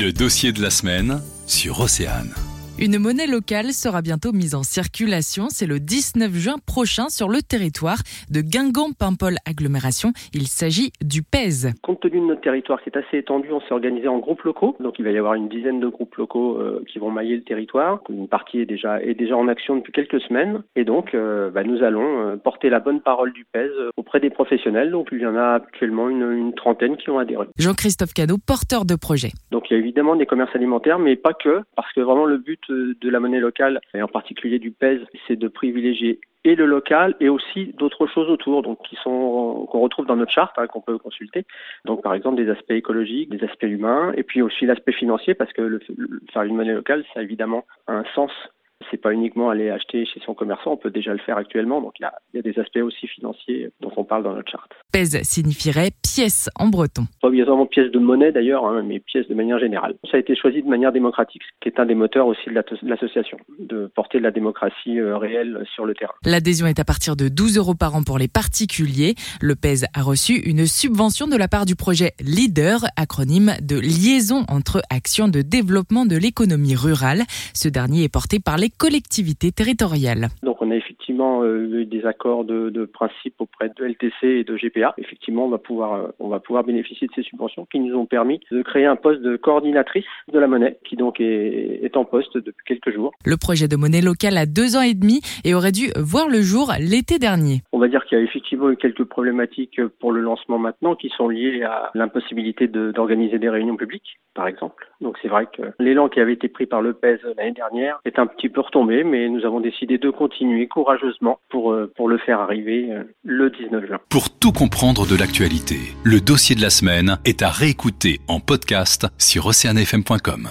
Le dossier de la semaine sur Océane. Une monnaie locale sera bientôt mise en circulation. C'est le 19 juin prochain sur le territoire de Guingamp-Paimpol Agglomération. Il s'agit du Pez. Compte tenu de notre territoire qui est assez étendu, on s'est organisé en groupes locaux. Donc il va y avoir une dizaine de groupes locaux qui vont mailler le territoire. Une partie est déjà en action depuis quelques semaines. Et donc nous allons porter la bonne parole du Pez auprès des professionnels. Donc il y en a actuellement une trentaine qui ont adhéré. Jean-Christophe Cano, porteur de projet. Donc il y a évidemment des commerces alimentaires, mais pas que. Parce que vraiment le but de la monnaie locale, et en particulier du Pez, c'est de privilégier et le local et aussi d'autres choses autour, donc qu'on retrouve dans notre charte, qu'on peut consulter. Donc par exemple des aspects écologiques, des aspects humains, et puis aussi l'aspect financier, parce que faire une monnaie locale, ça a évidemment un sens. C'est pas uniquement aller acheter chez son commerçant, on peut déjà le faire actuellement. Donc là, il y a des aspects aussi financiers dont on parle dans notre charte. Pez signifierait pièce en breton. Pas obligatoirement pièce de monnaie d'ailleurs, mais pièce de manière générale. Ça a été choisi de manière démocratique, ce qui est un des moteurs aussi de l'association, de porter de la démocratie réelle sur le terrain. L'adhésion est à partir de 12 € par an pour les particuliers. Le Pez a reçu une subvention de la part du projet LEADER, acronyme de liaison entre actions de développement de l'économie rurale. Ce dernier est porté par les collectivités territoriales. Donc on a effectivement eu des accords de principe auprès de LTC et de GPA. Effectivement, on va pouvoir bénéficier de ces subventions qui nous ont permis de créer un poste de coordinatrice de la monnaie qui donc est en poste depuis quelques jours. Le projet de monnaie locale a 2 ans et demi et aurait dû voir le jour l'été dernier. On va dire qu'il y a effectivement eu quelques problématiques pour le lancement maintenant qui sont liées à l'impossibilité d'organiser des réunions publiques, par exemple. Donc c'est vrai que l'élan qui avait été pris par le Pez l'année dernière est un petit peu retomber, mais nous avons décidé de continuer courageusement pour le faire arriver le 19 juin. Pour tout comprendre de l'actualité, le dossier de la semaine est à réécouter en podcast sur oceanfm.com.